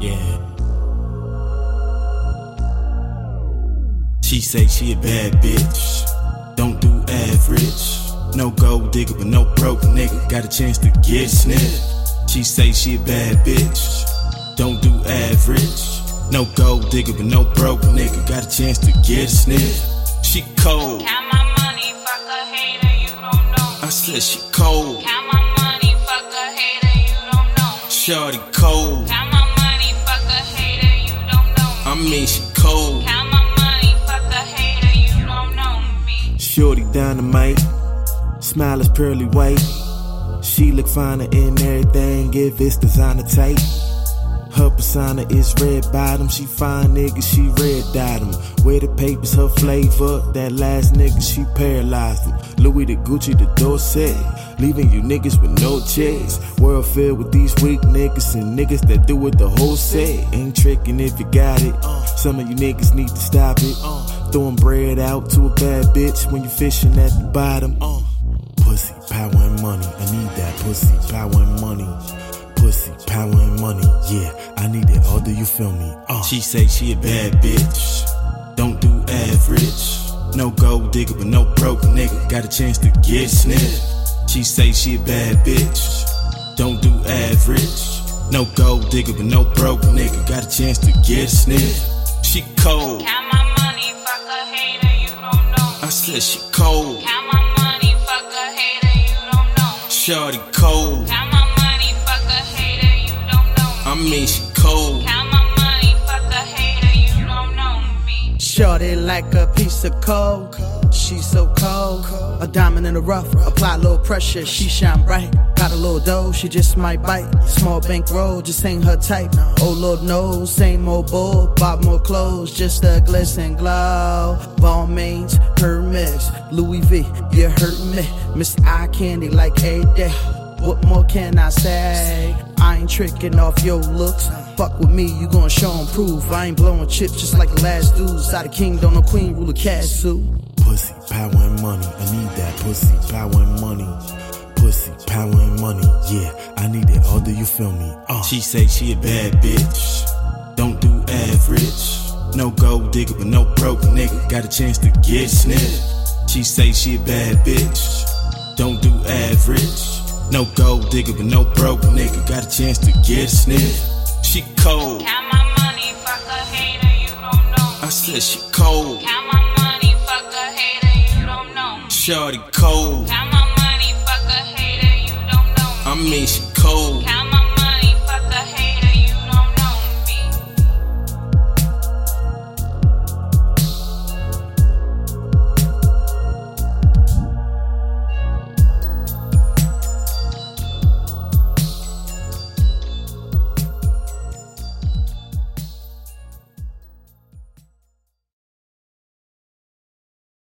Yeah. She say she a bad bitch, don't do average. No gold digger, but no broke nigga, got a chance to get snipped. She say she a bad bitch, don't do average. No gold digger, but no broke nigga, got a chance to get snipped. She cold. Count my money, fuck a hater, you don't know. I said she cold. Count my money, fuck a hater, you don't know. Shorty cold. Count my money, fuck a hater, you don't know. I mean she cold. Count my money, fuck a hater, you don't know me. Shorty dynamite, smile is pearly white. She look finer in everything if it's designer tight. Her persona is red bottom. She fine nigga, she red dyed him. Where the papers, her flavor. That last nigga, she paralyzed him. Louis the Gucci, the Dorset, leaving you niggas with no checks. World filled with these weak niggas and niggas that do it the whole set. Ain't tricking if you got it. Some of you niggas need to stop it. Throwing bread out to a bad bitch when you fishing at the bottom. Pussy, power and money. I need that pussy, power and money. Pussy, power and money, yeah, I need it all, do you feel me? She say she a bad bitch, don't do average. No gold digger, but no broke nigga, got a chance to get snipped. She say she a bad bitch, don't do average. No gold digger, but no broke nigga, got a chance to get snipped. She cold. Count my money, fuck a hater, you don't know. I said she cold. Count my money, fuck a hater, you don't know. Shorty cold. Count my she cold. Count my money, fuck a hater, you don't know me. Shorty like a piece of coke, she so cold. A diamond in the rough, apply a little pressure, she shine bright. Got a little dough, she just might bite. Small bank roll, just ain't her type. Old little nose, same old bull. Bought more clothes, just a glisten glow. Balmain, Hermes, Louis V, you hurt me. Miss eye candy like a day. What more can I say? I ain't tricking off your looks. Fuck with me, you gon' show and prove. I ain't blowing chips just like the last dudes. I the king, don't no queen, rule a castle. Pussy, power and money. I need that pussy, power and money. Pussy, power and money, yeah, I need it all, do you feel me? She say she a bad bitch, don't do average. No gold digger, but no broke nigga, got a chance to get snipped. She say she a bad bitch, don't do average. No gold digger, but no broke nigga, got a chance to get snipped. She cold. Count my money, fuck a hater, you don't know. I said she cold. Count my money, fuck a hater, you don't know. Shorty cold. Count my money, fuck a hater, you don't know. I mean she cold.